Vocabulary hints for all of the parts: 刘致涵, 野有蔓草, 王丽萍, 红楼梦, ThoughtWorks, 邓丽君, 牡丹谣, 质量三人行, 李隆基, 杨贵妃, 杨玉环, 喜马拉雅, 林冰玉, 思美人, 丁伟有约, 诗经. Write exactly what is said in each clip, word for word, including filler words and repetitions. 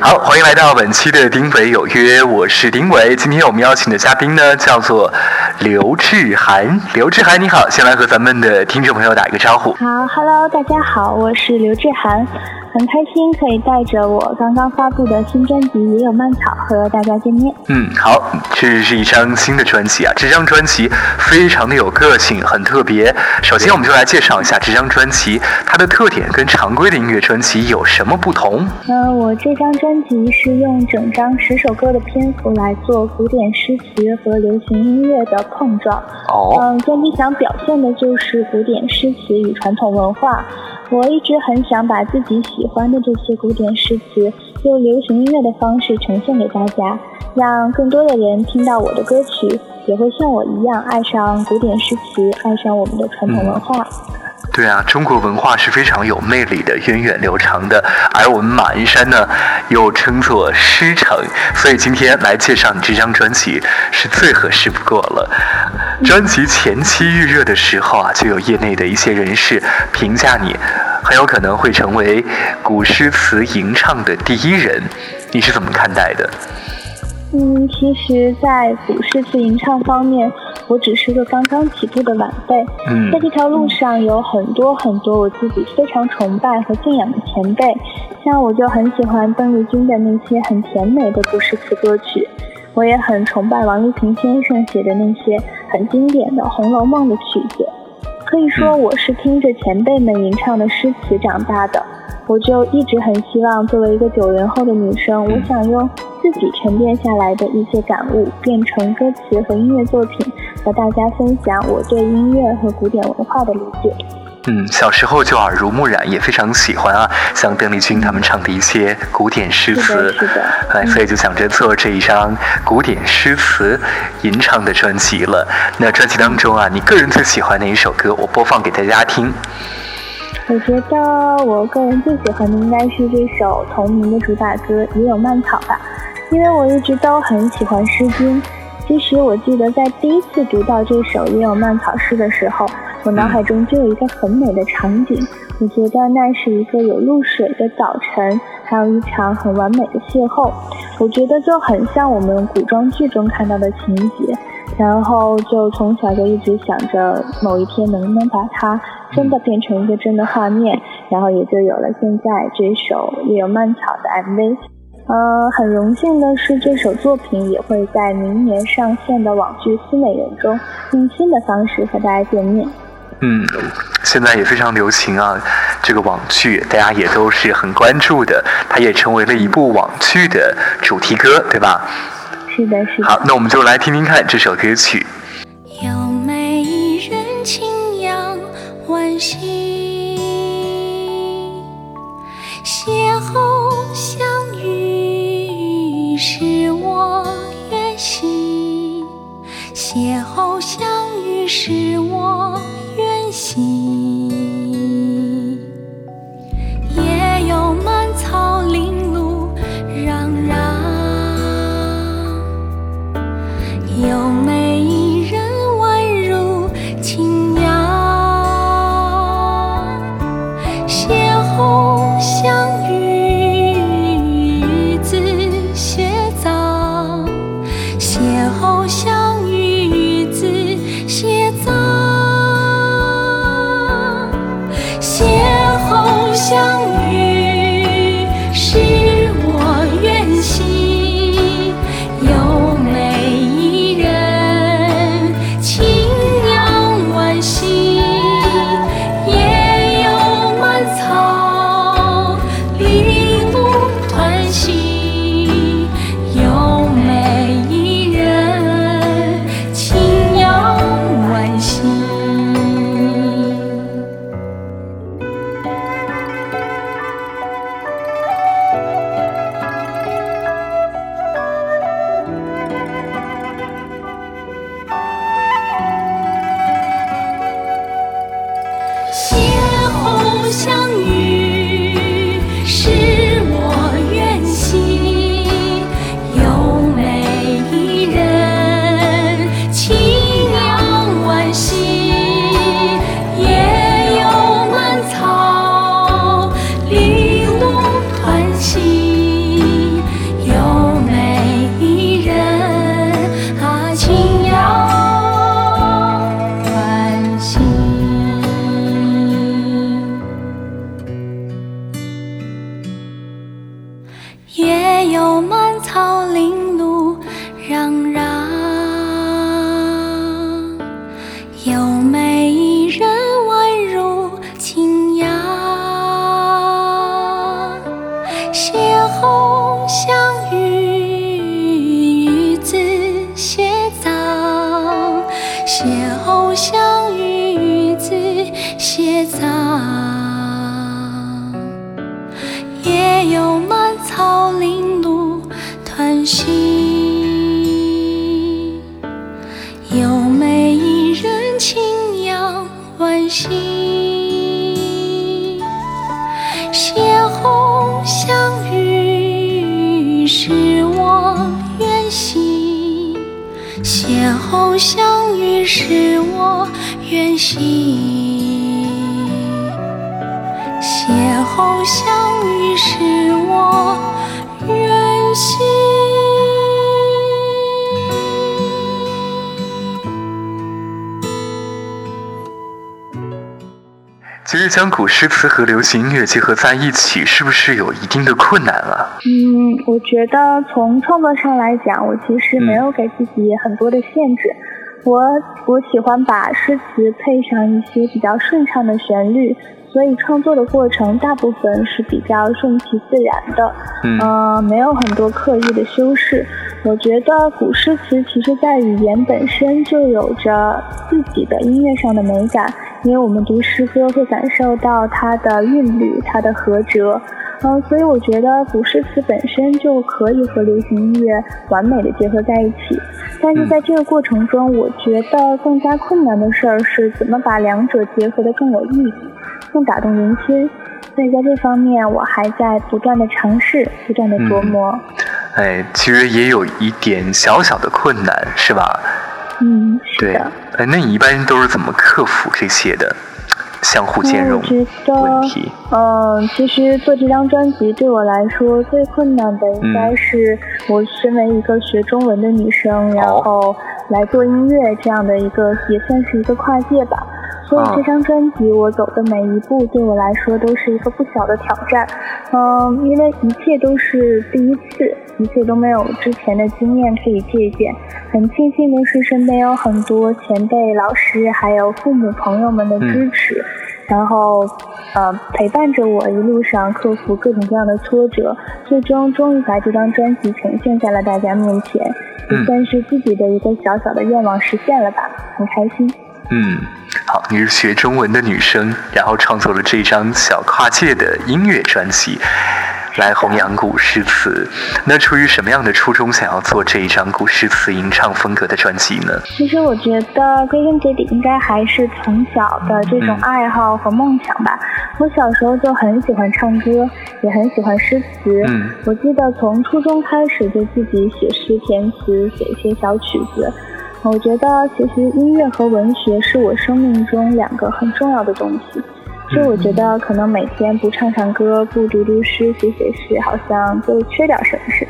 好，欢迎来到本期的丁伟有约，我是丁伟。今天我们邀请的嘉宾呢，叫做刘致涵。刘致涵，你好，先来和咱们的听众朋友打一个招呼。好 ，Hello， 大家好，我是刘致涵，很开心可以带着我刚刚发布的新专辑《也有蔓草》和大家见面。嗯，好，这是一张新的专辑啊，这张专辑非常的有个性，很特别。首先，我们就来介绍一下这张专辑，它的特点跟常规的音乐专辑有什么不同？呃，我这张。专辑是用整张十首歌的篇幅来做古典诗词和流行音乐的碰撞。哦，嗯，专辑想表现的就是古典诗词与传统文化。我一直很想把自己喜欢的这些古典诗词用流行音乐的方式呈现给大家，让更多的人听到我的歌曲，也会像我一样爱上古典诗词，爱上我们的传统文化。嗯，对啊，中国文化是非常有魅力的，源远流长的。而我们马鞍山呢，又称作诗城，所以今天来介绍你这张专辑是最合适不过了。专辑前期预热的时候啊，就有业内的一些人士评价你很有可能会成为古诗词吟唱的第一人，你是怎么看待的？嗯，其实在古诗词吟唱方面，我只是个刚刚起步的晚辈。嗯，在这条路上有很多很多我自己非常崇拜和敬仰的前辈，像我就很喜欢邓丽君的那些很甜美的古诗词歌曲，我也很崇拜王丽萍先生写的那些很经典的《红楼梦》的曲子。可以说我是听着前辈们吟唱的诗词长大的，我就一直很希望作为一个九零后的女生，我想用自己沉淀下来的一些感悟变成歌词和音乐作品，和大家分享我对音乐和古典文化的理解。嗯，小时候就耳濡目染，也非常喜欢啊，像邓丽君他们唱的一些古典诗词，是的，是的，哎、嗯，所以就想着做这一张古典诗词吟唱的专辑了。那专辑当中啊，你个人最喜欢哪一首歌？我播放给大家听。我觉得我个人最喜欢的应该是这首同名的主打歌《也有蔓草》吧，因为我一直都很喜欢《诗经》。其实我记得在第一次读到这首《也有蔓草》诗的时候，我脑海中就有一个很美的场景，我觉得那是一个有露水的早晨，还有一场很完美的邂逅。我觉得就很像我们古装剧中看到的情节，然后就从小就一直想着某一天能不能把它真的变成一个真的画面，然后也就有了现在这首《也有蔓草》的 M V。呃，很荣幸的是，这首作品也会在明年上线的网剧《思美人》中用新的方式和大家见面。嗯，现在也非常流行啊，这个网剧大家也都是很关注的，它也成为了一部网剧的主题歌，对吧？是的，是的。好，那我们就来听听看这首歌曲。有美人轻扬惋惜，邂逅相遇使我远行，邂逅相遇使我远行，也有蔓草林路攘攘，有美人温如轻扬，红相遇，与子偕臧，邂逅相遇，与子偕臧。夜有蔓草林露团兮，有美一人轻扬惋兮。邂逅相遇，使我远兮，邂逅相遇，使我远兮。邂逅相遇，使我远兮。其实将古诗词和流行音乐结合在一起，是不是有一定的困难啊？嗯，我觉得从创作上来讲，我其实没有给自己很多的限制。嗯、我我喜欢把诗词配上一些比较顺畅的旋律，所以创作的过程大部分是比较顺其自然的，嗯、呃，没有很多刻意的修饰。我觉得古诗词其实在语言本身就有着自己的音乐上的美感，因为我们读诗歌会感受到它的韵律、它的合辙，嗯，所以我觉得古诗词本身就可以和流行音乐完美的结合在一起。但是在这个过程中，我觉得更加困难的事儿是怎么把两者结合得更有意义、更打动人心。所以在这方面，我还在不断的尝试、不断的琢磨。嗯哎，其实也有一点小小的困难，是吧？嗯，是的。对，哎，那你一般都是怎么克服这些的相互兼容问题？嗯，其实做这张专辑对我来说最困难的应该是我身为一个学中文的女生，嗯、然后来做音乐这样的一个，也算是一个跨界吧。所以这张专辑我走的每一步对我来说都是一个不小的挑战，嗯，因为一切都是第一次，一切都没有之前的经验可以借鉴。很庆幸的是身边有很多前辈、老师还有父母朋友们的支持，嗯、然后呃陪伴着我一路上克服各种各样的挫折，最终终于把这张专辑呈现在了大家面前，也算是自己的一个小小的愿望实现了吧，很开心。嗯，好，你是学中文的女生，然后创作了这张小跨界的音乐专辑，来弘扬古诗词。那出于什么样的初衷，想要做这一张古诗词吟唱风格的专辑呢？其实我觉得归根结底应该还是从小的这种爱好和梦想吧。嗯、我小时候就很喜欢唱歌，也很喜欢诗词。嗯、我记得从初中开始就自己写诗填词，写一些小曲子。我觉得其实音乐和文学是我生命中两个很重要的东西，所以我觉得可能每天不唱唱歌、不读读诗、写写诗，好像就缺点什么事，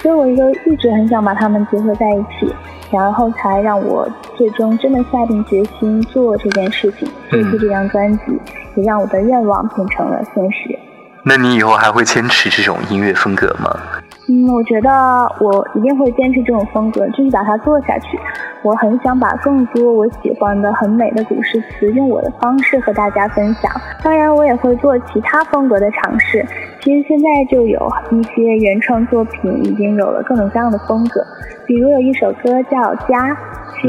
所以我就一直很想把它们结合在一起，然后才让我最终真的下定决心做这件事情，做出这张专辑，也让我的愿望变成了现实。那你以后还会坚持这种音乐风格吗？嗯，我觉得我一定会坚持这种风格，就是把它做下去。我很想把更多我喜欢的很美的古诗词用我的方式和大家分享，当然我也会做其他风格的尝试。其实现在就有一些原创作品已经有了各种各样的风格，比如有一首歌叫《家》，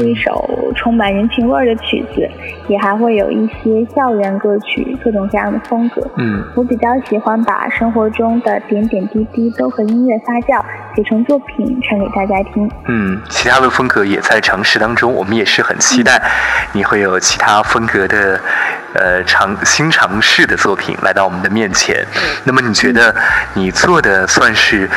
是一首充满人情味的曲子，也还会有一些校园歌曲，各种各样的风格。嗯，我比较喜欢把生活中的点点滴滴都和音乐发酵，写成作品唱给大家听。嗯，其他的风格也在尝试当中，我们也是很期待你会有其他风格的呃尝新尝试的作品来到我们的面前。嗯、那么你觉得你做的算是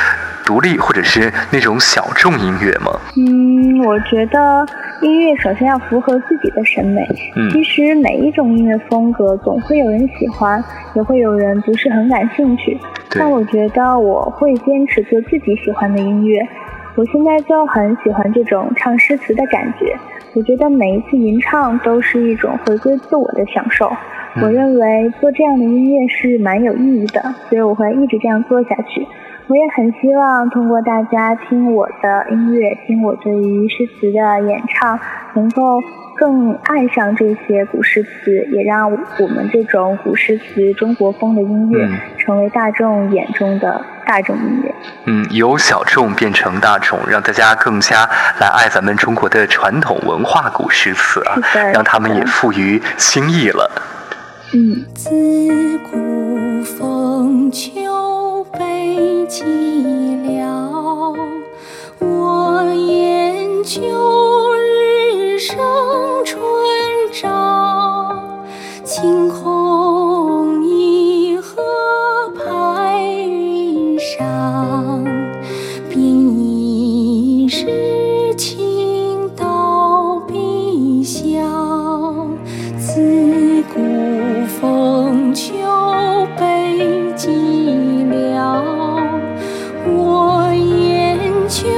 独立或者是那种小众音乐吗？嗯，我觉得音乐首先要符合自己的审美。嗯、其实每一种音乐风格总会有人喜欢，也会有人不是很感兴趣。但我觉得我会坚持做自己喜欢的音乐。我现在就很喜欢这种唱诗词的感觉，我觉得每一次吟唱都是一种回归自我的享受。嗯、我认为做这样的音乐是蛮有意义的，所以我会一直这样做下去。我也很希望通过大家听我的音乐，听我对于诗词的演唱，能够更爱上这些古诗词，也让我们这种古诗词中国风的音乐成为大众眼中的大众音乐。嗯，由小众变成大众，让大家更加来爱咱们中国的传统文化古诗词啊，让他们也富于新意了。嗯。自古逢秋悲寂寥，我言秋日生春朝，晴空一鹤排云上，便已是清道碧霄。自古逢秋悲寂寥，我言秋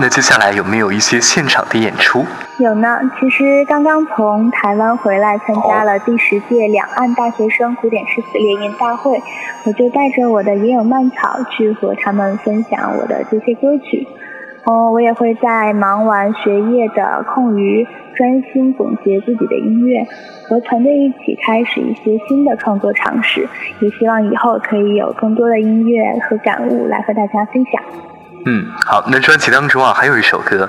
那接下来有没有一些现场的演出？有呢，其实刚刚从台湾回来，参加了第十届两岸大学生古典诗词联谊大会，我就带着我的野有蔓草去和他们分享我的这些歌曲。哦，我也会在忙完学业的空余，专心总结自己的音乐，和团队一起开始一些新的创作尝试，也希望以后可以有更多的音乐和感悟来和大家分享。嗯，好，那专辑当中啊，还有一首歌，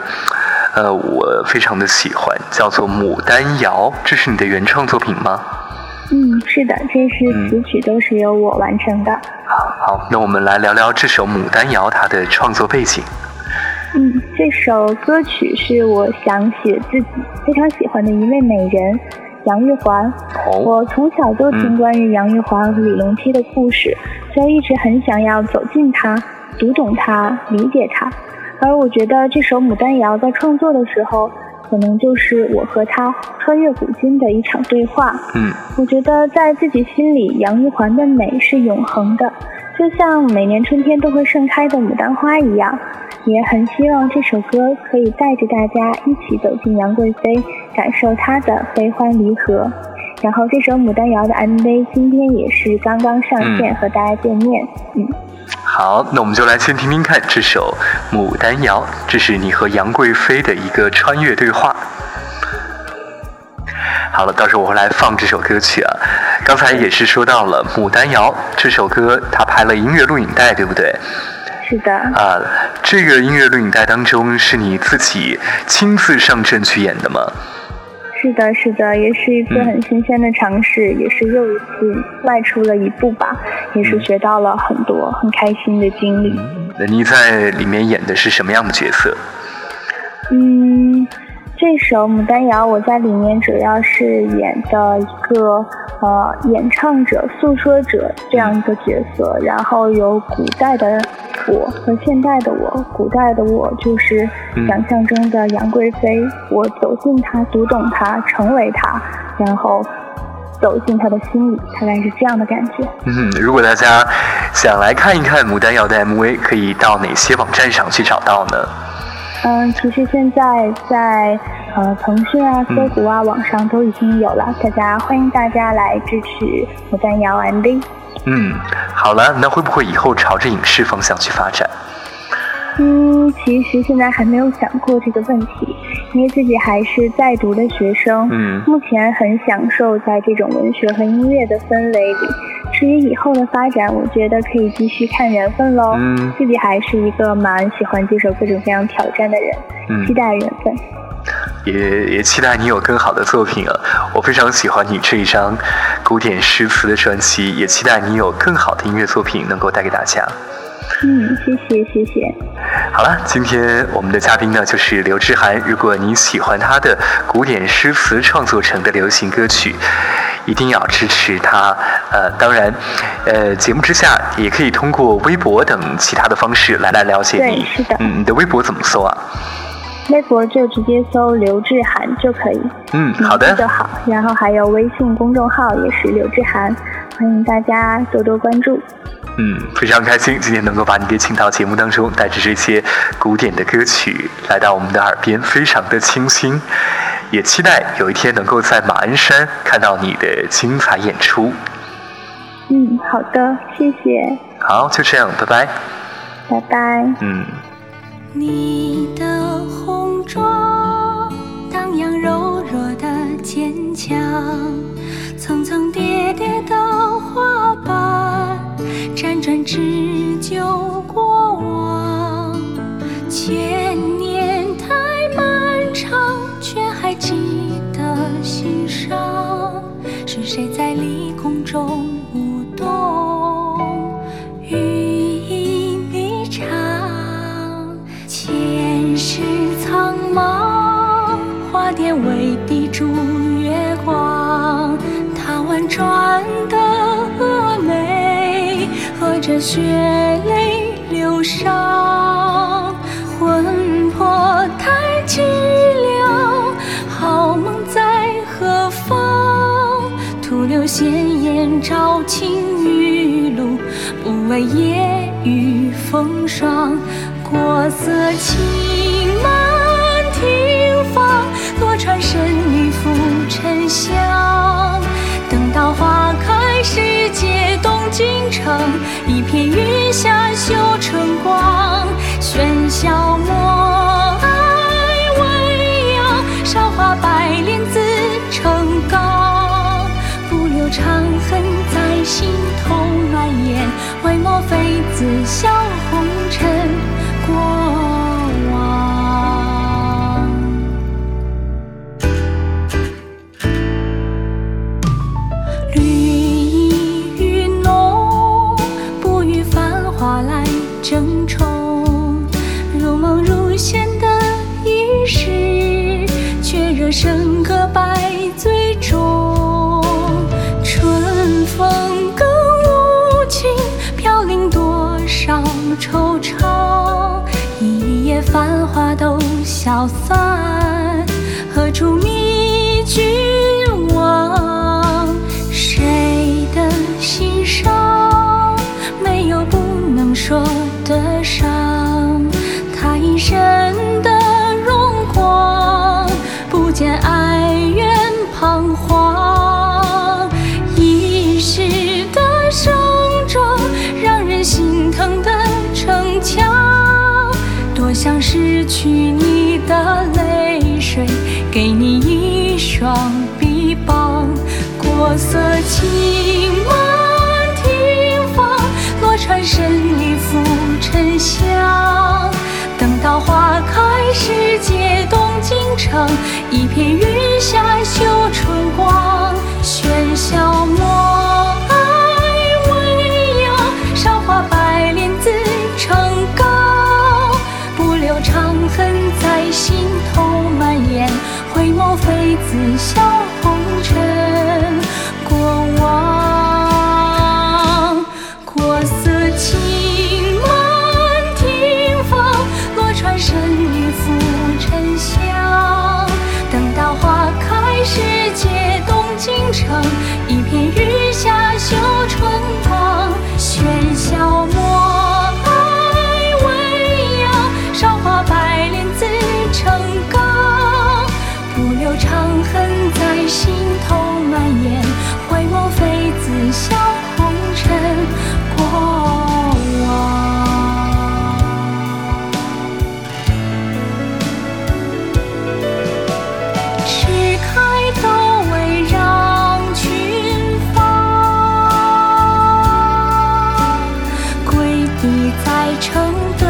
呃，我非常的喜欢，叫做《牡丹谣》，这是你的原创作品吗？嗯，是的，这是词曲都是由我完成的。嗯、好，好，那我们来聊聊这首《牡丹谣》它的创作背景。嗯，这首歌曲是我想写自己非常喜欢的一位美人，杨玉环。我从小就听关于杨玉环和李隆基的故事，所以一直很想要走进他，读懂他，理解他。而我觉得这首《牡丹谣》在创作的时候，可能就是我和他穿越古今的一场对话。嗯，我觉得在自己心里，杨玉环的美是永恒的，就像每年春天都会盛开的牡丹花一样。也很希望这首歌可以带着大家一起走进杨贵妃，感受她的悲欢离合。然后这首《牡丹谣》的 M V 今天也是刚刚上线，嗯、和大家见面。嗯，好，那我们就来先听听看这首《牡丹谣》，这是你和杨贵妃的一个穿越对话。好了，到时候我会来放这首歌曲啊。刚才也是说到了《牡丹谣》这首歌，它拍了音乐录影带，对不对？是的啊，这个音乐录影带当中是你自己亲自上阵去演的吗？是的，是的，也是一次很新鲜的尝试，嗯、也是又一次迈出了一步吧，也是学到了很多，很开心的经历。嗯、你在里面演的是什么样的角色？嗯，这首《牡丹谣》我在里面主要是演的一个呃演唱者、诉说者这样一个角色，然后有古代的我和现代的我，古代的我就是想象中的杨贵妃，嗯、我走进她，读懂她，成为她，然后走进她的心里，大概是这样的感觉。嗯，如果大家想来看一看牡丹谣的 M V， 可以到哪些网站上去找到呢？嗯，其实现在在呃腾讯啊、搜狐啊、嗯、网上都已经有了，大家欢迎大家来支持牡丹谣 M V。嗯，好了，那会不会以后朝着影视方向去发展？嗯，其实现在还没有想过这个问题，因为自己还是在读的学生，嗯，目前很享受在这种文学和音乐的氛围里。至于以后的发展，我觉得可以继续看缘分喽。嗯，自己还是一个蛮喜欢接受各种各样挑战的人，嗯、期待缘分。也也期待你有更好的作品啊！我非常喜欢你这一张古典诗词的专辑，也期待你有更好的音乐作品能够带给大家。嗯，谢谢谢谢。好了，今天我们的嘉宾呢就是刘致涵。如果你喜欢他的古典诗词创作成的流行歌曲，一定要支持他。呃，当然，呃，节目之下也可以通过微博等其他的方式来来了解你。对，是的。嗯，你的微博怎么搜啊？微博就直接搜刘致涵就可以。嗯，好的。就好。然后还有微信公众号也是刘致涵，欢迎大家多多关注。嗯，非常开心今天能够把你给请到节目当中，带着这些古典的歌曲来到我们的耳边，非常的清新。也期待有一天能够在马鞍山看到你的精彩演出。嗯，好的，谢谢。好，就这样，拜拜。拜拜。嗯。你的红妆，荡漾柔弱的坚强，层层叠叠的花瓣，辗转织就过往。千年太漫长，却还值得欣赏。是谁在离空中舞动，羽翼迷长？前世苍茫，花钿为滴注月光。它婉转的峨眉，和着血泪流淌，魂魄太凄凉，好梦在何方？徒留闲言照青玉露，不畏夜雨风霜。国色倾满庭芳，多舛身女拂尘香。等到花开时节动京城，一片云霞绣春光。喧嚣默哀未央，韶华百炼自成钢。不留长恨在心头蔓延，为莫非自笑红尘过往。绿意愈浓，不与繁华来争宠。如梦如仙的一世，却惹笙歌百醉中。消散，何处觅君王？谁的心上没有不能说的伤？他一生的荣光，不见哀怨彷徨。一世的盛装，让人心疼的逞强。多想失去你的泪水，给你一双臂膀。国色倾满庭芳，落钏深里拂尘香。等到花开时节动京城，一片云霞绣春光。喧嚣默哀未央，韶华百炼自成钢。不留长恨在心头蔓延，回眸非自笑红尘过往。国色倾满庭芳，落钏深里拂尘香。等到花开时节动京城，一片云霞绣春光。喧嚣默哀未央，韶华百炼自成钢。不留长恨在心头蔓延，回眸非自笑红尘过往。迟开都为让群芳，归帝在成德。